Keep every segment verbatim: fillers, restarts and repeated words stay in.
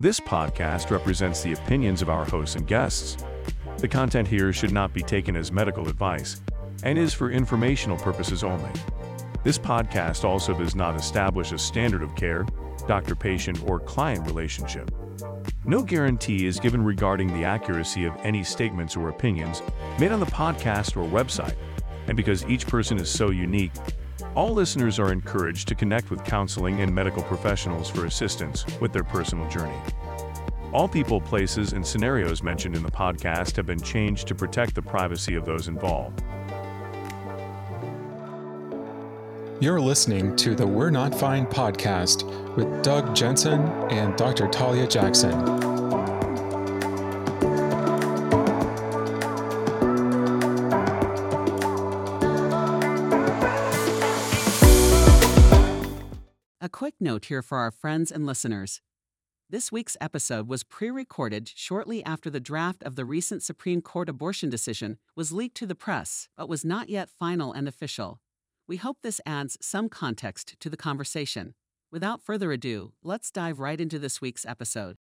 This podcast represents the opinions of our hosts and guests. The content here should not be taken as medical advice and is for informational purposes only. This podcast also does not establish a standard of care, doctor-patient, or client relationship. No guarantee is given regarding the accuracy of any statements or opinions made on the podcast or website, and because each person is so unique, all listeners are encouraged to connect with counseling and medical professionals for assistance with their personal journey. All people, places, and scenarios mentioned in the podcast have been changed to protect the privacy of those involved. You're listening to the We're Not Fine podcast with Doug Jensen and Doctor Talia Jackson. Note here for our friends and listeners. This week's episode was pre-recorded shortly after the draft of the recent Supreme Court abortion decision was leaked to the press, but was not yet final and official. We hope this adds some context to the conversation. Without further ado, let's dive right into this week's episode.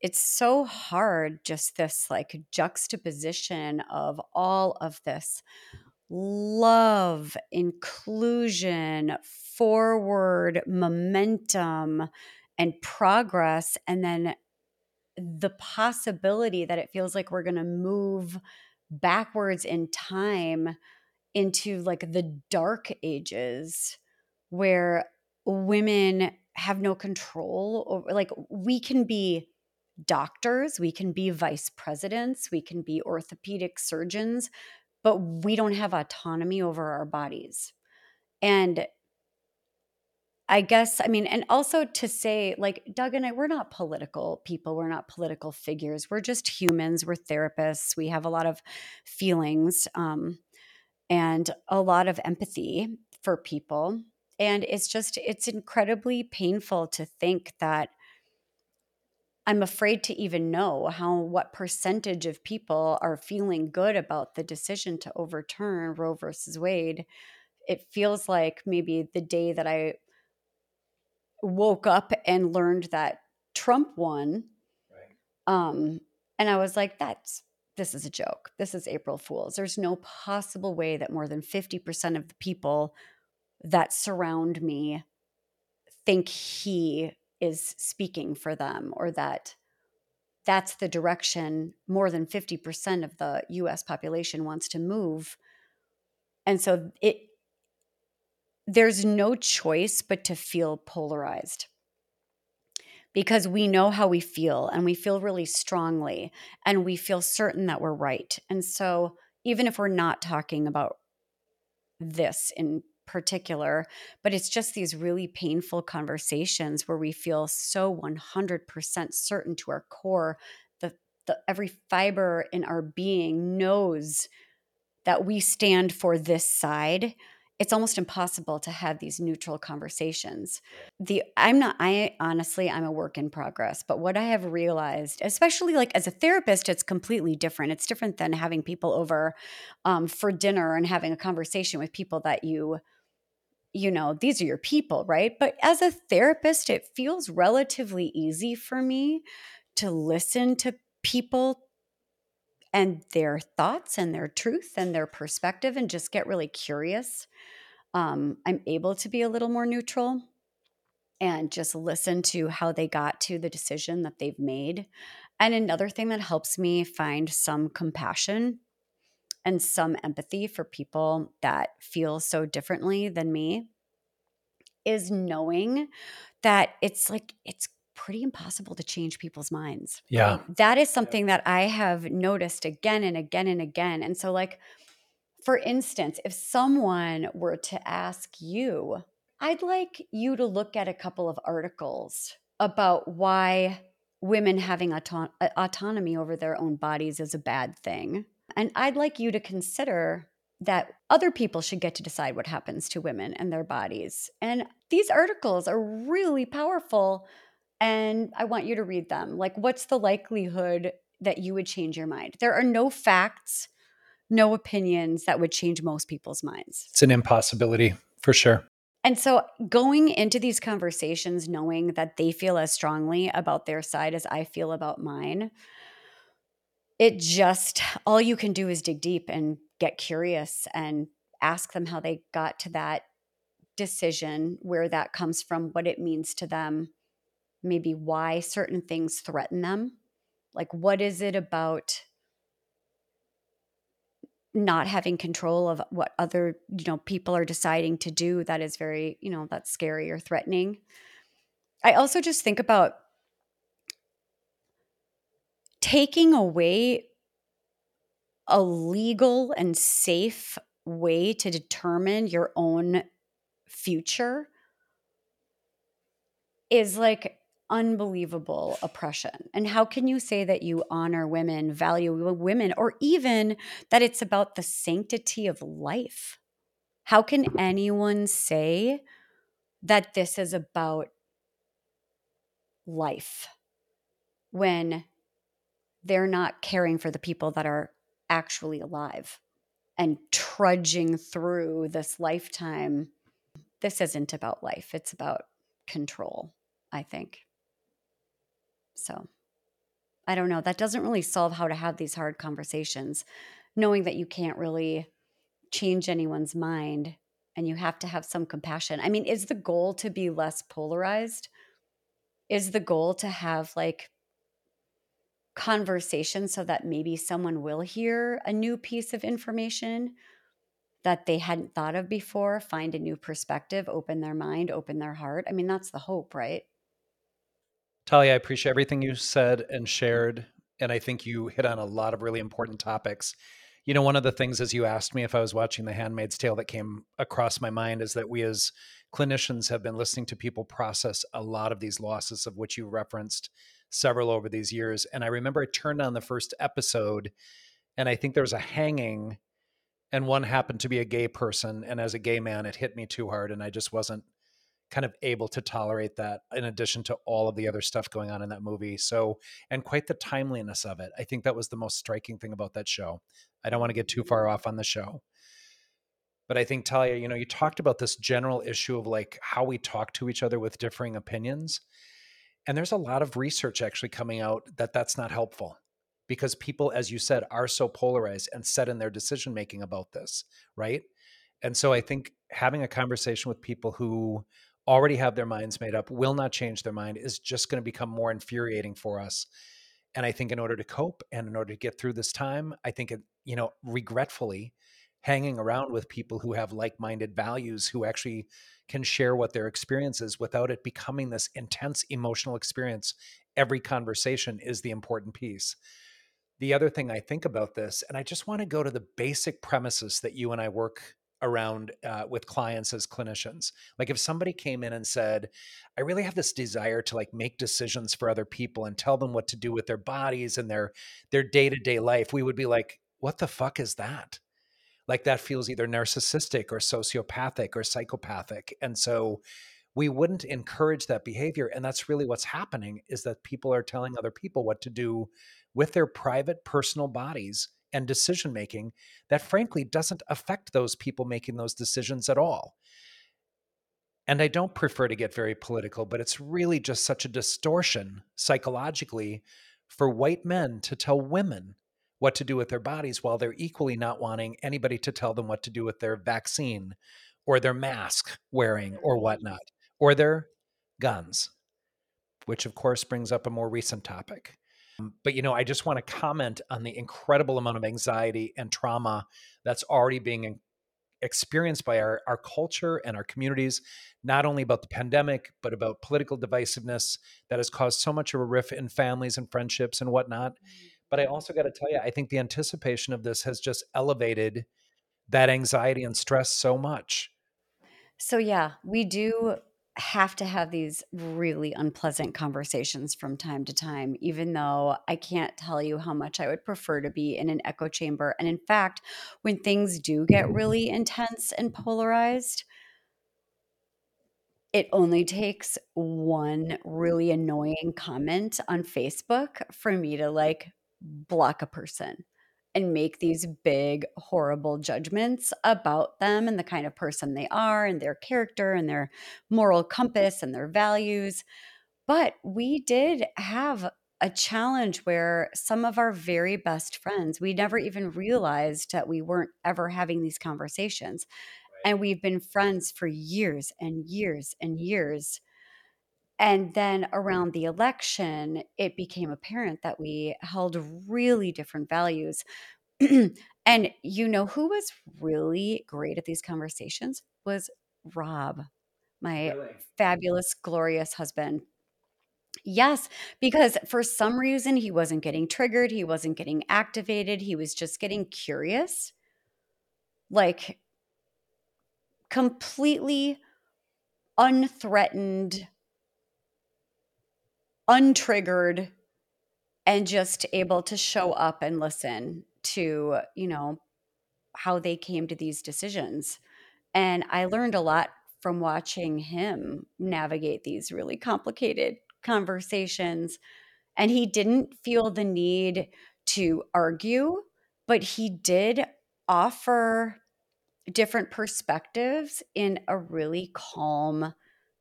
It's so hard, just this like juxtaposition of all of this love, inclusion, forward momentum, and progress, and then the possibility that it feels like we're going to move backwards in time into like the dark ages where women have no control over, like we can be doctors, we can be vice presidents, we can be orthopedic surgeons, but we don't have autonomy over our bodies. And I guess, I mean, and also to say, like, Doug and I, we're not political people. We're not political figures. We're just humans. We're therapists. We have a lot of feelings um, and a lot of empathy for people. And it's just, it's incredibly painful to think that I'm afraid to even know how, what percentage of people are feeling good about the decision to overturn Roe versus Wade. It feels like maybe the day that I woke up and learned that Trump won, right. um, and I was like, "That's this is a joke. This is April Fool's. There's no possible way that more than fifty percent of the people that surround me think he is speaking for them, or that that's the direction more than fifty percent of the U S population wants to move." And so it there's no choice but to feel polarized, because we know how we feel, and we feel really strongly, and we feel certain that we're right. And so even if we're not talking about this in particular, but it's just these really painful conversations where we feel so one hundred percent certain to our core, that the, every fiber in our being knows that we stand for this side. It's almost impossible to have these neutral conversations. The I'm not, I honestly, I'm a work in progress, but what I have realized, especially like as a therapist, it's completely different. It's different than having people over um, for dinner and having a conversation with people that you you know, these are your people, right? But as a therapist, it feels relatively easy for me to listen to people and their thoughts and their truth and their perspective and just get really curious. Um, I'm able to be a little more neutral and just listen to how they got to the decision that they've made. And another thing that helps me find some compassion and some empathy for people that feel so differently than me is knowing that it's like it's pretty impossible to change people's minds. Yeah. Like, that is something that I have noticed again and again and again. And so like, for instance, if someone were to ask you, I'd like you to look at a couple of articles about why women having auto- autonomy over their own bodies is a bad thing. And I'd like you to consider that other people should get to decide what happens to women and their bodies. And these articles are really powerful, and I want you to read them. Like, what's the likelihood that you would change your mind? There are no facts, no opinions that would change most people's minds. It's an impossibility for sure. And so going into these conversations knowing that they feel as strongly about their side as I feel about mine, it just – all you can do is dig deep and get curious and ask them how they got to that decision, where that comes from, what it means to them, maybe why certain things threaten them. Like, what is it about not having control of what other, you know, people are deciding to do that is very, you know, that's scary or threatening. I also just think about taking away a legal and safe way to determine your own future is like unbelievable oppression. And how can you say that you honor women, value women, or even that it's about the sanctity of life? How can anyone say that this is about life when they're not caring for the people that are actually alive and trudging through this lifetime? This isn't about life. It's about control, I think. So I don't know. That doesn't really solve how to have these hard conversations, knowing that you can't really change anyone's mind and you have to have some compassion. I mean, is the goal to be less polarized? Is the goal to have like conversations so that maybe someone will hear a new piece of information that they hadn't thought of before, find a new perspective, open their mind, open their heart? I mean, that's the hope, right? Talia, I appreciate everything you said and shared. And I think you hit on a lot of really important topics. You know, one of the things as you asked me if I was watching The Handmaid's Tale that came across my mind is that we as clinicians have been listening to people process a lot of these losses of which you referenced several over these years. And I remember I turned on the first episode and I think there was a hanging and one happened to be a gay person. And as a gay man, it hit me too hard. And I just wasn't kind of able to tolerate that, in addition to all of the other stuff going on in that movie. So, and quite the timeliness of it. I think that was the most striking thing about that show. I don't want to get too far off on the show. But I think, Talia, you know, you talked about this general issue of like how we talk to each other with differing opinions. And there's a lot of research actually coming out that that's not helpful. Because people, as you said, are so polarized and set in their decision-making about this, right? And so I think having a conversation with people who already have their minds made up, will not change their mind, is just going to become more infuriating for us. And I think in order to cope and in order to get through this time, I think, it, you know, regretfully, hanging around with people who have like-minded values, who actually can share what their experience is without it becoming this intense emotional experience, every conversation is the important piece. The other thing I think about this, and I just want to go to the basic premises that you and I work around uh, with clients as clinicians. Like if somebody came in and said, I really have this desire to like make decisions for other people and tell them what to do with their bodies and their, their day-to-day life, we would be like, what the fuck is that? Like that feels either narcissistic or sociopathic or psychopathic. And so we wouldn't encourage that behavior. And that's really what's happening, is that people are telling other people what to do with their private personal bodies and decision-making that frankly doesn't affect those people making those decisions at all. And I don't prefer to get very political, but it's really just such a distortion psychologically for white men to tell women what to do with their bodies while they're equally not wanting anybody to tell them what to do with their vaccine or their mask wearing or whatnot, or their guns, which of course brings up a more recent topic. But, you know, I just want to comment on the incredible amount of anxiety and trauma that's already being experienced by our, our culture and our communities, not only about the pandemic, but about political divisiveness that has caused so much of a rift in families and friendships and whatnot. But I also got to tell you, I think the anticipation of this has just elevated that anxiety and stress so much. So, yeah, we do have to have these really unpleasant conversations from time to time, even though I can't tell you how much I would prefer to be in an echo chamber. And in fact, when things do get really intense and polarized, it only takes one really annoying comment on Facebook for me to like block a person. and make these big, horrible judgments about them and the kind of person they are and their character and their moral compass and their values. But we did have a challenge where some of our very best friends, we never even realized that we weren't ever having these conversations. Right. And we've been friends for years and years and years. And then around the election, it became apparent that we held really different values. And you know who was really great at these conversations was Rob, my really? fabulous, glorious husband. Yes, because for some reason, he wasn't getting triggered. He wasn't getting activated. He was just getting curious, like completely unthreatened, untriggered, and just able to show up and listen to, you know, how they came to these decisions. And I learned a lot from watching him navigate these really complicated conversations. And he didn't feel the need to argue, but he did offer different perspectives in a really calm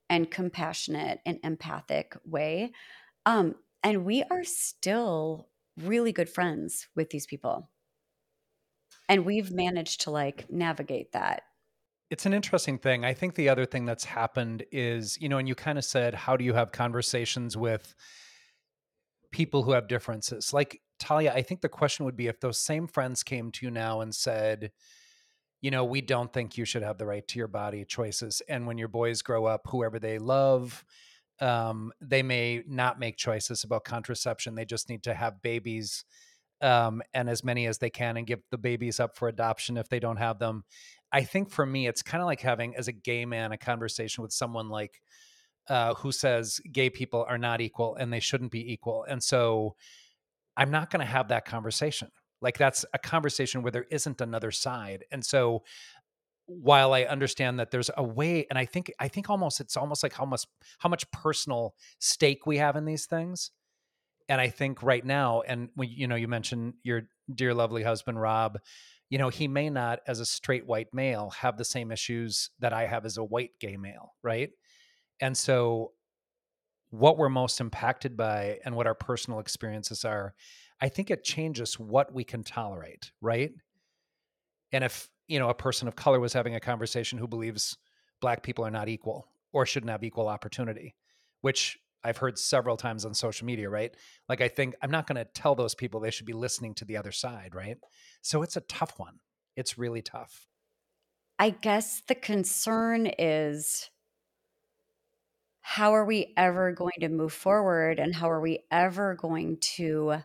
and compassionate and empathic way. Um, and we are still really good friends with these people. And we've managed to like navigate that. It's an interesting thing. I think the other thing that's happened is, you know, and you kind of said, how do you have conversations with people who have differences? Like, Talia, I think the question would be if those same friends came to you now and said, you know, we don't think you should have the right to your body choices. And when your boys grow up, whoever they love, um, they may not make choices about contraception. They just need to have babies um, and as many as they can and give the babies up for adoption if they don't have them. I think for me, it's kind of like having, as a gay man, a conversation with someone like uh, who says gay people are not equal and they shouldn't be equal. And so I'm not going to have that conversation. Like, that's a conversation where there isn't another side. And so while I understand that there's a way, and I think I think almost it's almost like how much how much personal stake we have in these things. And I think right now, and when, you know, you mentioned your dear lovely husband, Rob, you know, he may not, as a straight white male, have the same issues that I have as a white gay male, right? And so what we're most impacted by and what our personal experiences are, I think it changes what we can tolerate, right? And if, you know, a person of color was having a conversation who believes Black people are not equal or shouldn't have equal opportunity, which I've heard several times on social media, right? Like, I think I'm not going to tell those people they should be listening to the other side, right? So it's a tough one. It's really tough. I guess the concern is, how are we ever going to move forward, and how are we ever going to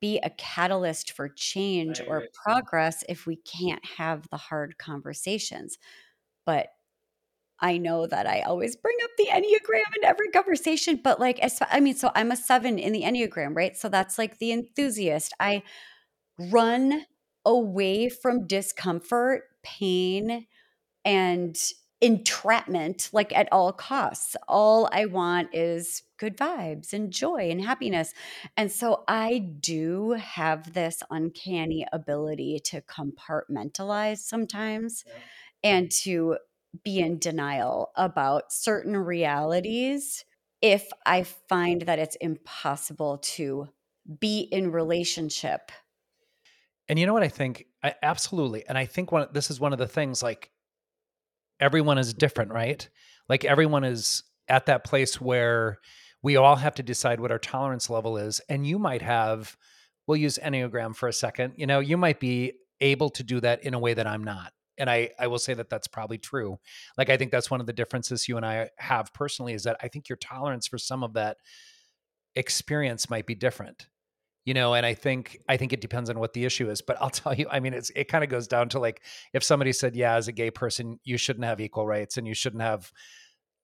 be a catalyst for change or progress if we can't have the hard conversations? But I know that I always bring up the Enneagram in every conversation, but like, I mean, so I'm a seven in the Enneagram, right? So that's like the enthusiast. I run away from discomfort, pain, and entrapment, like, at all costs. All I want is good vibes and joy and happiness. And so I do have this uncanny ability to compartmentalize sometimes, yeah, and to be in denial about certain realities if I find that it's impossible to be in relationship. And you know what I think? I, absolutely. And I think one, this is one of the things, like, everyone is different, right? Like, everyone is at that place where we all have to decide what our tolerance level is. And you might have, we'll use Enneagram for a second, you know, you might be able to do that in a way that I'm not. And I, I will say that that's probably true. Like, I think that's one of the differences you and I have personally, is that I think your tolerance for some of that experience might be different, you know? And I think, I think it depends on what the issue is, but I'll tell you, I mean, it's, it kind of goes down to, like, if somebody said, yeah, as a gay person, you shouldn't have equal rights and you shouldn't have,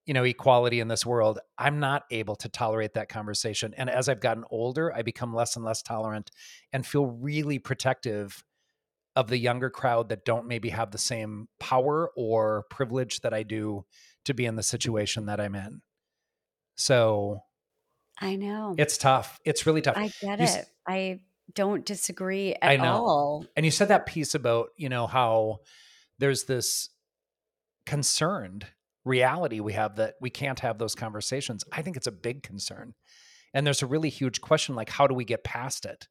you know, equality in this world, I'm not able to tolerate that conversation. And as I've gotten older, I become less and less tolerant and feel really protective of the younger crowd that don't maybe have the same power or privilege that I do to be in the situation that I'm in. So I know it's tough. It's really tough. I get you, it. I don't disagree at I know. all. And you said that piece about, you know, how there's this concerned reality we have that we can't have those conversations. I think it's a big concern. And there's a really huge question, like, how do we get past it?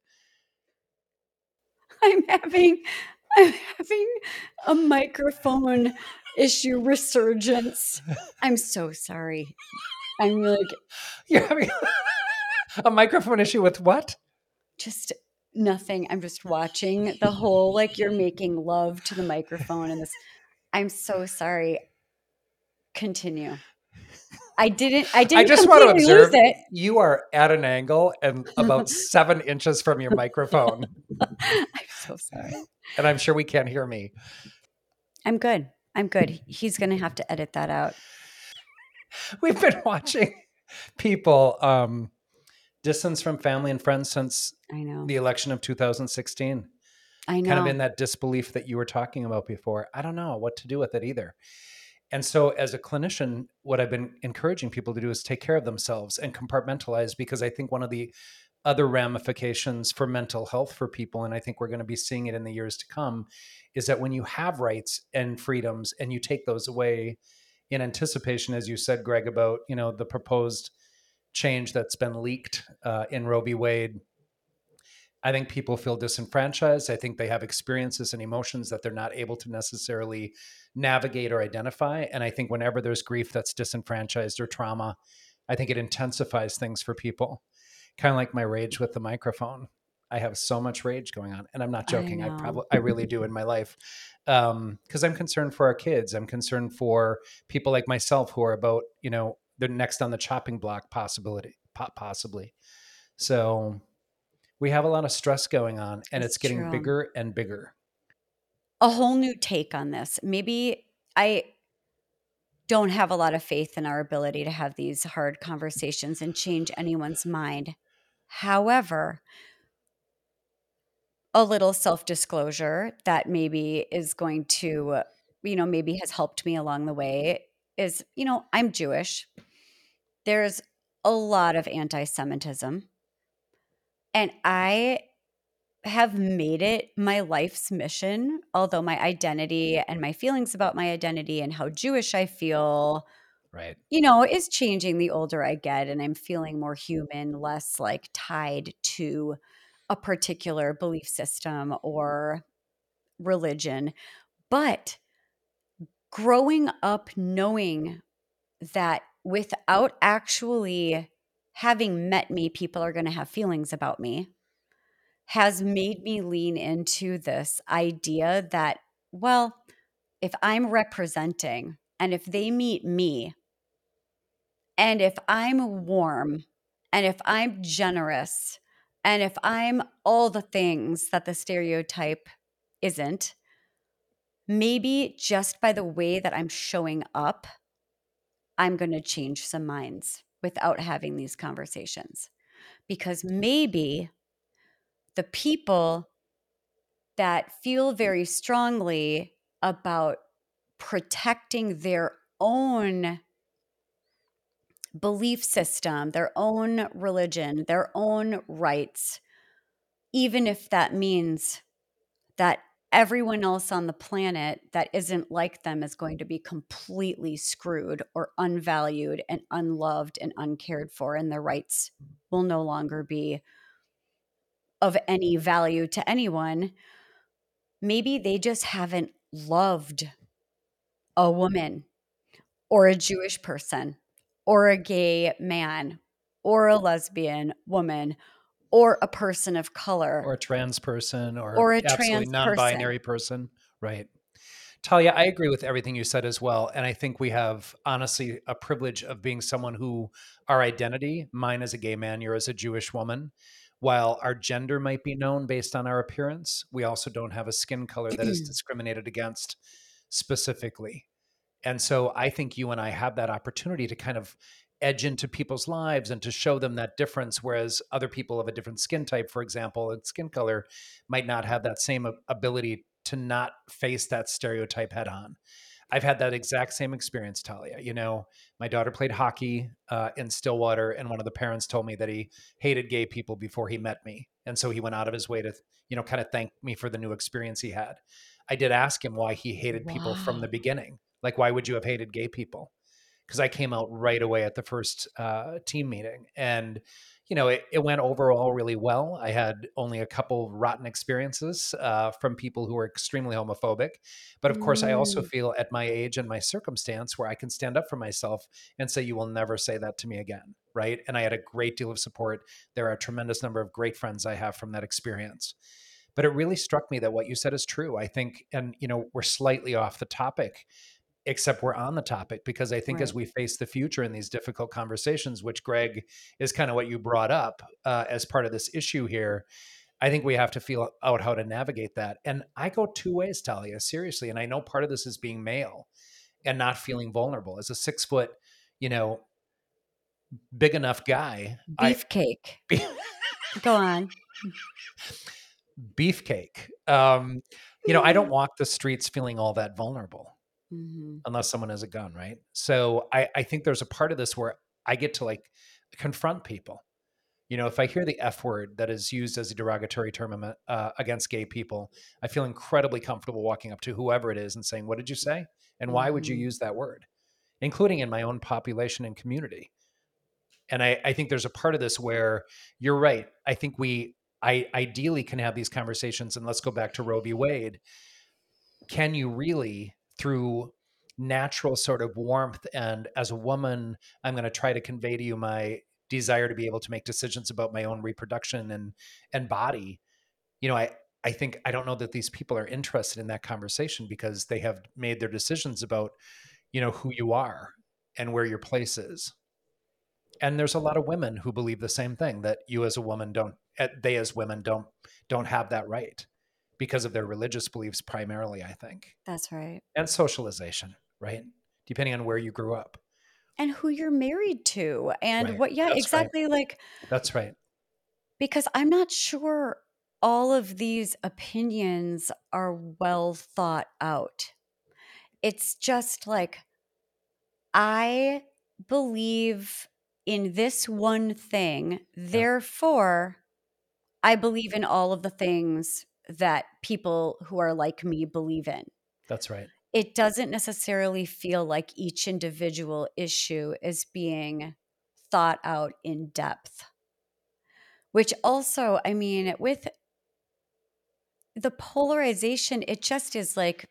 I'm having, I'm having a microphone issue resurgence. I'm so sorry. I'm really... You're having a microphone issue with what? Just nothing. I'm just watching the whole, like, you're making love to the microphone and this. I'm so sorry. Continue. I didn't, I didn't I just want to observe, you are at an angle and about seven inches from your microphone. I'm so sorry. And I'm sure we can't hear me. I'm good. I'm good. He's going to have to edit that out. We've been watching people um, distance from family and friends since I know. the election of two thousand sixteen. I know. Kind of in that disbelief that you were talking about before. I don't know what to do with it either. And so as a clinician, what I've been encouraging people to do is take care of themselves and compartmentalize, because I think one of the other ramifications for mental health for people, and I think we're going to be seeing it in the years to come, is that when you have rights and freedoms and you take those away in anticipation, as you said, Greg, about, you know, the proposed change that's been leaked uh, in Roe v. Wade, I think people feel disenfranchised. I think they have experiences and emotions that they're not able to necessarily navigate or identify. And I think whenever there's grief that's disenfranchised or trauma, I think it intensifies things for people. Kind of like my rage with the microphone. I have so much rage going on, and I'm not joking. I, I probably, I really do in my life. Um, cause I'm concerned for our kids. I'm concerned for people like myself who are about, you know, they're next on the chopping block possibility, possibly. So we have a lot of stress going on, and That's it's getting true. bigger and bigger. A whole new take on this. Maybe I don't have a lot of faith in our ability to have these hard conversations and change anyone's mind. However, a little self-disclosure that maybe is going to, you know, maybe has helped me along the way is, you know, I'm Jewish. There's a lot of anti-Semitism. And I have made it my life's mission, although my identity and my feelings about my identity and how Jewish I feel, right, you know, is changing the older I get, and I'm feeling more human, less like tied to a particular belief system or religion. But growing up knowing that without actually having met me, people are going to have feelings about me, has made me lean into this idea that, well, if I'm representing and if they meet me and if I'm warm and if I'm generous and if I'm all the things that the stereotype isn't, maybe just by the way that I'm showing up, I'm going to change some minds without having these conversations. Because maybe the people that feel very strongly about protecting their own belief system, their own religion, their own rights, even if that means that everyone else on the planet that isn't like them is going to be completely screwed or unvalued and unloved and uncared for, and their rights will no longer be of any value to anyone. Maybe they just haven't loved a woman or a Jewish person or a gay man or a lesbian woman or a person of color, or a trans person, or, or a absolutely trans non-binary person. person. Right. Talia, I agree with everything you said as well. And I think we have, honestly, a privilege of being someone who our identity, mine as a gay man, yours as a Jewish woman, while our gender might be known based on our appearance, we also don't have a skin color that is discriminated against specifically. And so I think you and I have that opportunity to kind of edge into people's lives and to show them that difference, whereas other people of a different skin type, for example, and skin color, might not have that same ability to not face that stereotype head on. I've had that exact same experience, Talia. You know, my daughter played hockey uh, in Stillwater, and one of the parents told me that he hated gay people before he met me. And so he went out of his way to, you know, kind of thank me for the new experience he had. I did ask him why he hated wow. people from the beginning. Like, why would you have hated gay people? Because I came out right away at the first uh, team meeting. And, you know, it, it went overall really well. I had only a couple rotten experiences uh, from people who were extremely homophobic. But of course, mm. I also feel at my age and my circumstance where I can stand up for myself and say, you will never say that to me again, right? And I had a great deal of support. There are a tremendous number of great friends I have from that experience. But it really struck me that what you said is true. I think, and, you know, we're slightly off the topic, except we're on the topic, because I think right. as we face the future in these difficult conversations, which Greg is kind of what you brought up uh, as part of this issue here, I think we have to feel out how to navigate that. And I go two ways, Talia, seriously. And I know part of this is being male and not feeling vulnerable. As a six foot, you know, big enough guy. Beefcake. Be- go on. Beefcake. Um, you know, I don't walk the streets feeling all that vulnerable. Mm-hmm. Unless someone has a gun, right? So I, I think there's a part of this where I get to like confront people. You know, if I hear the F word that is used as a derogatory term uh, against gay people, I feel incredibly comfortable walking up to whoever it is and saying, what did you say? And why mm-hmm. would you use that word? Including in my own population and community. And I, I think there's a part of this where you're right. I think we, I ideally can have these conversations, and let's go back to Roe v. Wade. Can you really, through natural sort of warmth, and as a woman, I'm going to try to convey to you my desire to be able to make decisions about my own reproduction and and body. You know, I, I think, I don't know that these people are interested in that conversation, because they have made their decisions about, you know, who you are and where your place is. And there's a lot of women who believe the same thing, that you as a woman don't, they as women don't, don't have that right, because of their religious beliefs primarily, I think. That's right. And socialization, right? Depending on where you grew up. And who you're married to. And right. what, yeah, That's exactly right. like. That's right. Because I'm not sure all of these opinions are well thought out. It's just like, I believe in this one thing, therefore I believe in all of the things that people who are like me believe in. That's right. It doesn't necessarily feel like each individual issue is being thought out in depth, which also, I mean, with the polarization, it just is like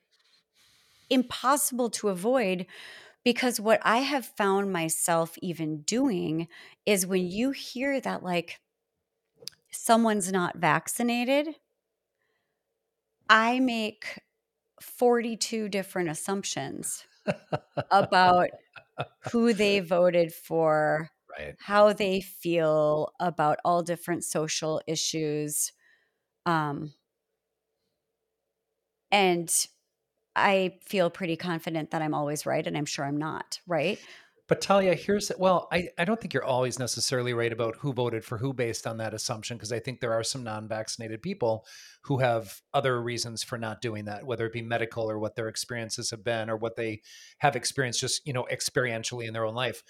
impossible to avoid, because what I have found myself even doing is when you hear that, like, someone's not vaccinated, I make forty-two different assumptions about who they voted for, right. how they feel about all different social issues. Um, and I feel pretty confident that I'm always right, and I'm sure I'm not, right? But Talia, here's – well, I, I don't think you're always necessarily right about who voted for who based on that assumption, because I think there are some non-vaccinated people who have other reasons for not doing that, whether it be medical or what their experiences have been or what they have experienced just, you know, experientially in their own life.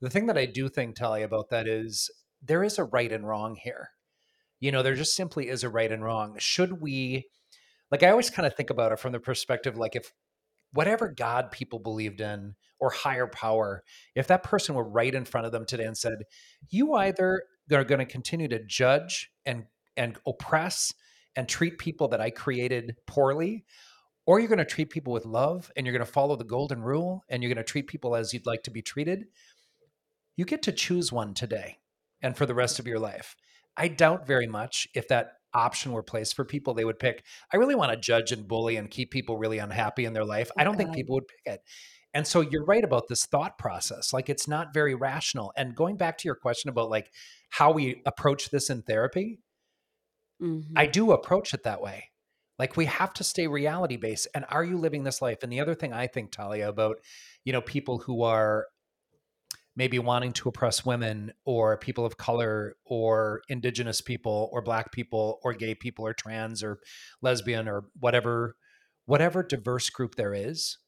The thing that I do think, Talia, about that is there is a right and wrong here. You know, there just simply is a right and wrong. Should we – like, I always kind of think about it from the perspective, like, if – whatever God people believed in or higher power, if that person were right in front of them today and said, you either are going to continue to judge and, and oppress and treat people that I created poorly, or you're going to treat people with love and you're going to follow the golden rule and you're going to treat people as you'd like to be treated, you get to choose one today and for the rest of your life. I doubt very much if that option were placed for people, they would pick, I really want to judge and bully and keep people really unhappy in their life. I don't think people would pick it. And so you're right about this thought process. Like, it's not very rational. And going back to your question about like how we approach this in therapy, mm-hmm. I do approach it that way. Like, we have to stay reality based. And are you living this life? And the other thing I think, Talia, about, you know, people who are maybe wanting to oppress women or people of color or indigenous people or black people or gay people or trans or lesbian or whatever, whatever diverse group there is.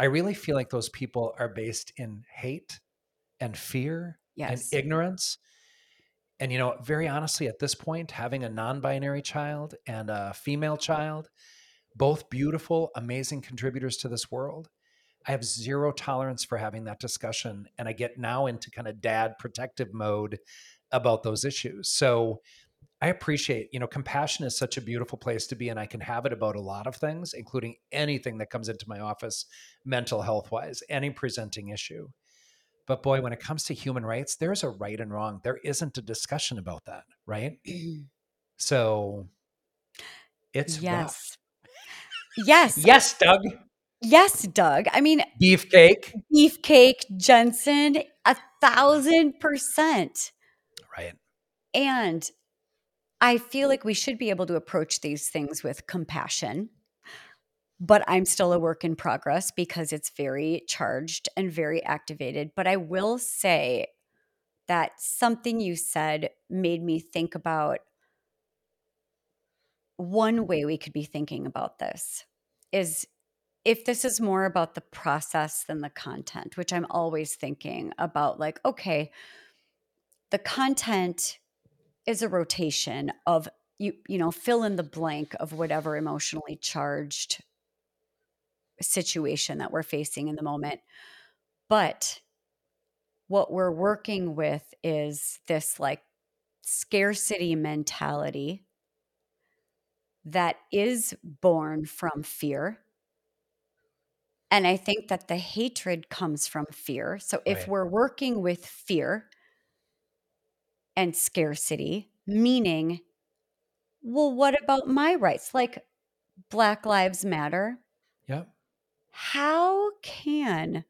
I really feel like those people are based in hate and fear yes. and ignorance. And, you know, very honestly, at this point, having a non-binary child and a female child, both beautiful, amazing contributors to this world, I have zero tolerance for having that discussion. And I get now into kind of dad protective mode about those issues. So I appreciate, you know, compassion is such a beautiful place to be. And I can have it about a lot of things, including anything that comes into my office, mental health wise, any presenting issue. But boy, when it comes to human rights, there's a right and wrong. There isn't a discussion about that, right? So it's yes. rough. Yes. Yes, Doug. Yes, Doug. I mean, beefcake. Beefcake, Jensen, a thousand percent. Right. And I feel like we should be able to approach these things with compassion. But I'm still a work in progress because it's very charged and very activated. But I will say that something you said made me think about one way we could be thinking about this is if this is more about the process than the content, which I'm always thinking about, like, okay, the content is a rotation of, you, you know, fill in the blank of whatever emotionally charged situation that we're facing in the moment. But what we're working with is this like scarcity mentality that is born from fear. And I think that the hatred comes from fear. So if right. we're working with fear and scarcity, meaning, well, what about my rights? Like Black Lives Matter. Yep. How can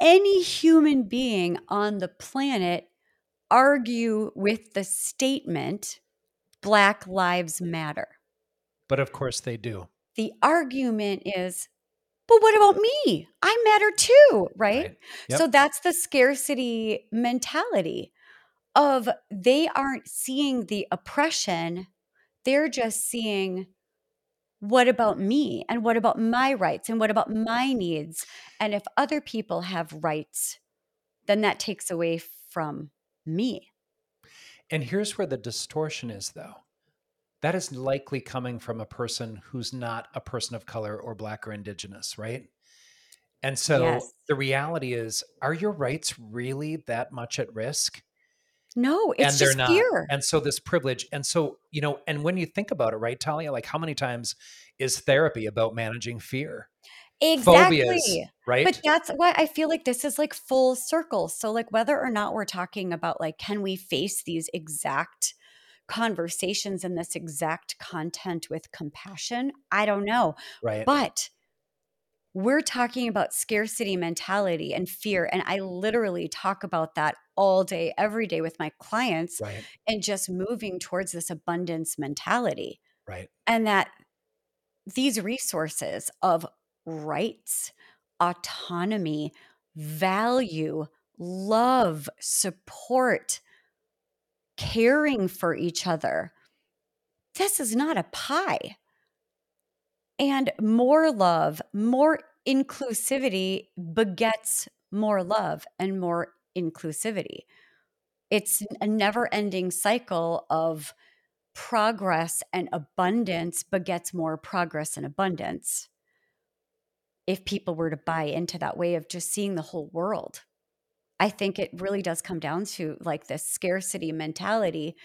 any human being on the planet argue with the statement, Black Lives Matter? But of course they do. The argument is, but what about me? I matter too, right? right. Yep. So that's the scarcity mentality of they aren't seeing the oppression. They're just seeing, what about me? And what about my rights? And what about my needs? And if other people have rights, then that takes away from me. And here's where the distortion is, though. That is likely coming from a person who's not a person of color or Black or Indigenous, right? And so yes. the reality is, are your rights really that much at risk? No, it's and just not. Fear. And so this privilege. And so, you know, and when you think about it, right, Talia, like how many times is therapy about managing fear? Exactly. Phobias, right? But that's why I feel like this is like full circle. So like whether or not we're talking about like, can we face these exact conversations and this exact content with compassion? I don't know. Right. But we're talking about scarcity mentality and fear. And I literally talk about that all day, every day with my clients right. and just moving towards this abundance mentality. Right. And that these resources of rights, autonomy, value, love, support, caring for each other. This is not a pie. And more love, more inclusivity begets more love and more inclusivity. It's a never-ending cycle of progress and abundance begets more progress and abundance. If people were to buy into that way of just seeing the whole world, I think it really does come down to like this scarcity mentality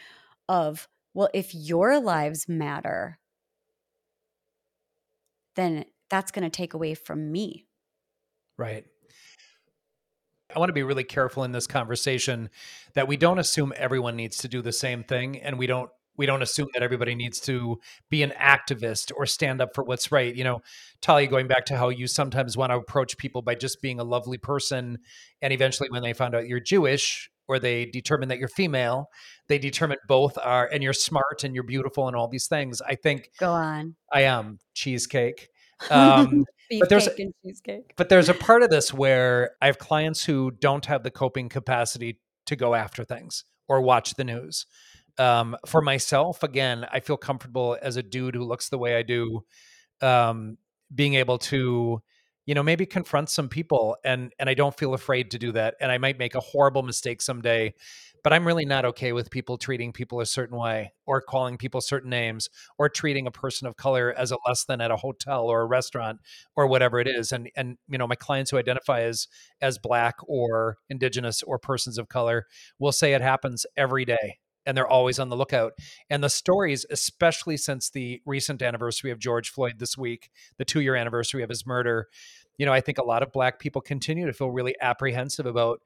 of, well, if your lives matter, then that's going to take away from me. Right. I want to be really careful in this conversation that we don't assume everyone needs to do the same thing. And we don't, we don't assume that everybody needs to be an activist or stand up for what's right. You know, Talia, going back to how you sometimes want to approach people by just being a lovely person. And eventually when they found out you're Jewish or they determine that you're female, they determine both are, and you're smart and you're beautiful and all these things. I think go on. I am cheesecake. Um, but, there's, and cheesecake. But there's a part of this where I have clients who don't have the coping capacity to go after things or watch the news. Um, for myself, again, I feel comfortable as a dude who looks the way I do, um, being able to you know, maybe confront some people, and and I don't feel afraid to do that. And I might make a horrible mistake someday, but I'm really not okay with people treating people a certain way, or calling people certain names, or treating a person of color as a less than at a hotel or a restaurant or whatever it is. And, and, you know, my clients who identify as, as Black or Indigenous or persons of color will say it happens every day. And they're always on the lookout. And the stories, especially since the recent anniversary of George Floyd this week, the two-year anniversary of his murder, you know, I think a lot of Black people continue to feel really apprehensive about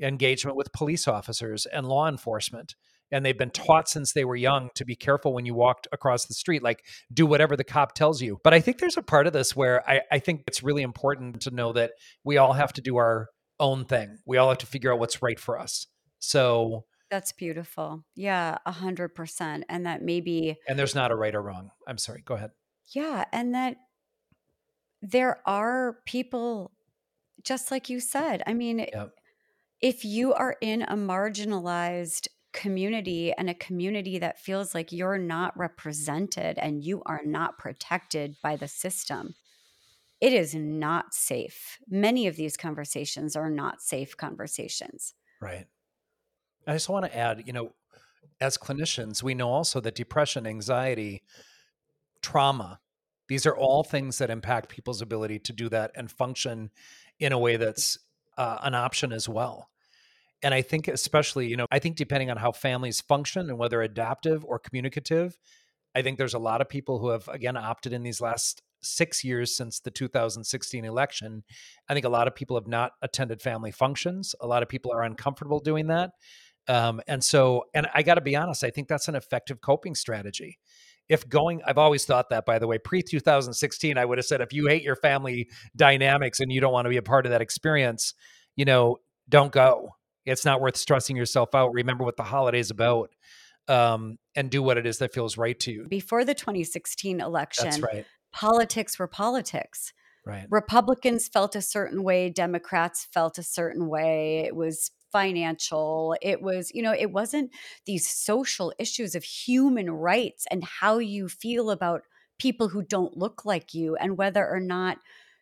engagement with police officers and law enforcement. And they've been taught since they were young to be careful when you walked across the street, like do whatever the cop tells you. But I think there's a part of this where I, I think it's really important to know that we all have to do our own thing. We all have to figure out what's right for us. So... That's beautiful. Yeah, a hundred percent. And that maybe... And there's not a right or wrong. I'm sorry. Go ahead. Yeah. And that there are people, just like you said, I mean, yep. if you are in a marginalized community and a community that feels like you're not represented and you are not protected by the system, it is not safe. Many of these conversations are not safe conversations. Right. I just want to add, you know, as clinicians, we know also that depression, anxiety, trauma, these are all things that impact people's ability to do that and function in a way that's uh, an option as well. And I think especially, you know, I think depending on how families function and whether adaptive or communicative, I think there's a lot of people who have, again, opted in these last six years since the two thousand sixteen election. I think a lot of people have not attended family functions. A lot of people are uncomfortable doing that. Um, and so, and I got to be honest, I think that's an effective coping strategy. If going, I've always thought that, by the way, pre-two thousand sixteen, I would have said, if you hate your family dynamics and you don't want to be a part of that experience, you know, don't go. It's not worth stressing yourself out. Remember what the holiday's about, um, and do what it is that feels right to you. Before the twenty sixteen election, that's right. Politics were politics. Right. Republicans felt a certain way. Democrats felt a certain way. It was financial. It was, you know, it wasn't these social issues of human rights and how you feel about people who don't look like you and whether or not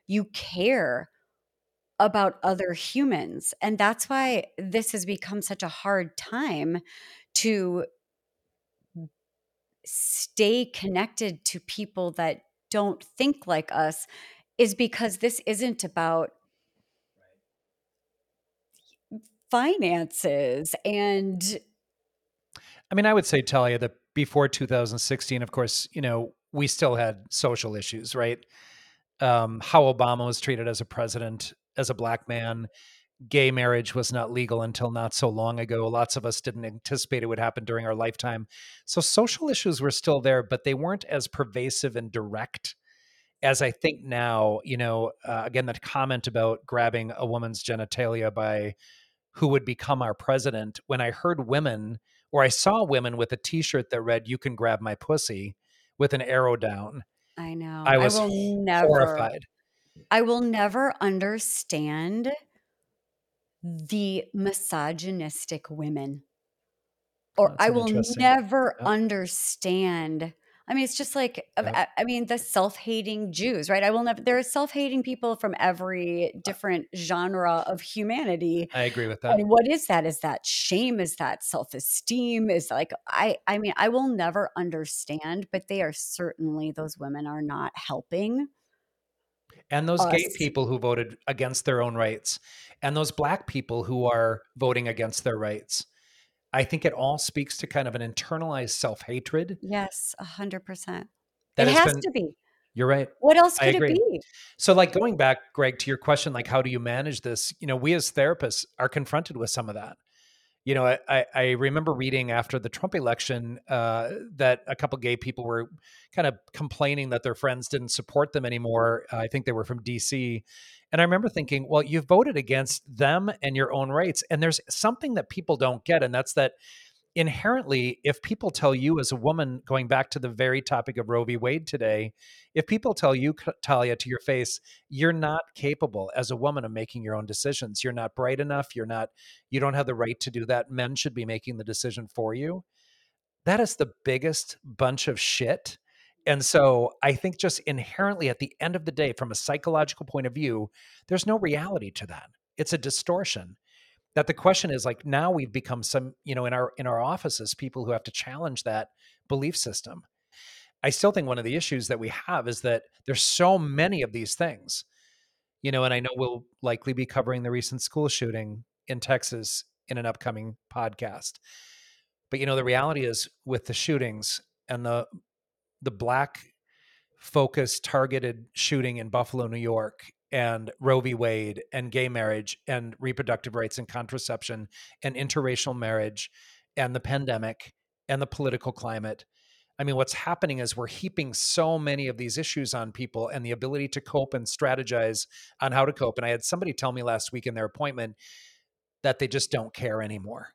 you care about other humans. And that's why this has become such a hard time to stay connected to people that don't think like us, is because this isn't about finances. And I mean, I would say, Talia, that before two thousand sixteen, of course, you know, we still had social issues, right? Um, how Obama was treated as a president, as a Black man. Gay marriage was not legal until not so long ago. Lots of us didn't anticipate it would happen during our lifetime. So social issues were still there, but they weren't as pervasive and direct as I think now. You know, uh, again, that comment about grabbing a woman's genitalia by who would become our president. When I heard women, or I saw women with a t-shirt that read, "You can grab my pussy," with an arrow down. I know. I was I will never, horrified. I will never understand the misogynistic women, or I will never yeah. understand. I mean, it's just like, yeah. I, I mean, the self-hating Jews, right? I will never, there are self-hating people from every different genre of humanity. I agree with that. And what is that? Is that shame? Is that self-esteem? Is like, I, I mean, I will never understand, but they are certainly, those women are not helping. And those us. Gay people who voted against their own rights, and those Black people who are voting against their rights. I think it all speaks to kind of an internalized self-hatred. Yes, one hundred percent. That it has been, to be. You're right. What else could it be? So like going back, Greg, to your question, like how do you manage this? You know, we as therapists are confronted with some of that. You know, I, I remember reading after the Trump election uh, that a couple of gay people were kind of complaining that their friends didn't support them anymore. Uh, I think they were from D C. And I remember thinking, well, you've voted against them and your own rights. And there's something that people don't get. And that's that inherently, if people tell you as a woman, going back to the very topic of Roe v. Wade today, if people tell you, Talia, to your face, you're not capable as a woman of making your own decisions. You're not bright enough. You're not, you don't have the right to do that. Men should be making the decision for you. That is the biggest bunch of shit. And so I think just inherently at the end of the day, from a psychological point of view, there's no reality to that. It's a distortion. That the question is, like, now we've become some, you know, in our in our offices, people who have to challenge that belief system. I still think one of the issues that we have is that there's so many of these things, you know, and I know we'll likely be covering the recent school shooting in Texas in an upcoming podcast. But, you know, the reality is with the shootings and the the Black focused targeted shooting in Buffalo, New York, and Roe v. Wade and gay marriage and reproductive rights and contraception and interracial marriage and the pandemic and the political climate. I mean, what's happening is we're heaping so many of these issues on people and the ability to cope and strategize on how to cope. And I had somebody tell me last week in their appointment that they just don't care anymore.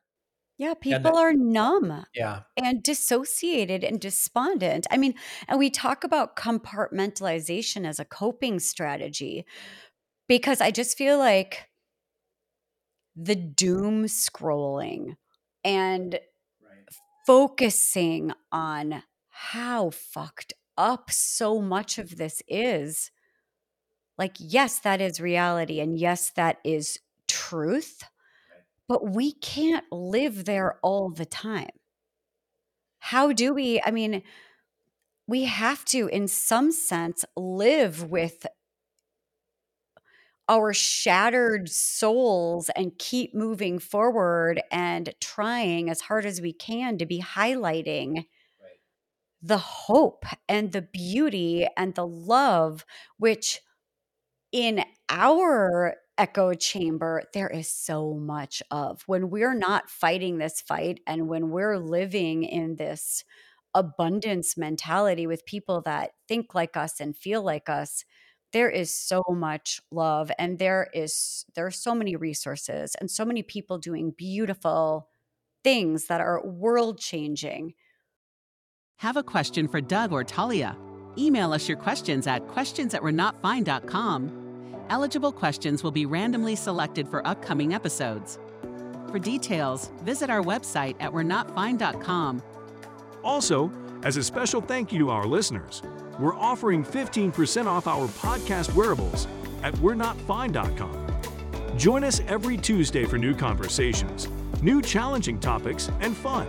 Yeah, people that, are numb yeah. and dissociated and despondent. I mean, and we talk about compartmentalization as a coping strategy because I just feel like the doom scrolling and right. focusing on how fucked up so much of this is, like, yes, that is reality. And yes, that is truth. But we can't live there all the time. How do we? I mean, we have to, in some sense, live with our shattered souls and keep moving forward and trying as hard as we can to be highlighting right. the hope and the beauty and the love, which in our echo chamber, there is so much of. When we're not fighting this fight and when we're living in this abundance mentality with people that think like us and feel like us, there is so much love and there is there are so many resources and so many people doing beautiful things that are world-changing. Have a question for Doug or Talia? Email us your questions at questions at we're not fine dot com. Eligible questions will be randomly selected for upcoming episodes. For details, visit our website at we're not fine dot com. Also, as a special thank you to our listeners, we're offering fifteen percent off our podcast wearables at we're not fine dot com. Join us every Tuesday for new conversations, new challenging topics, and fun.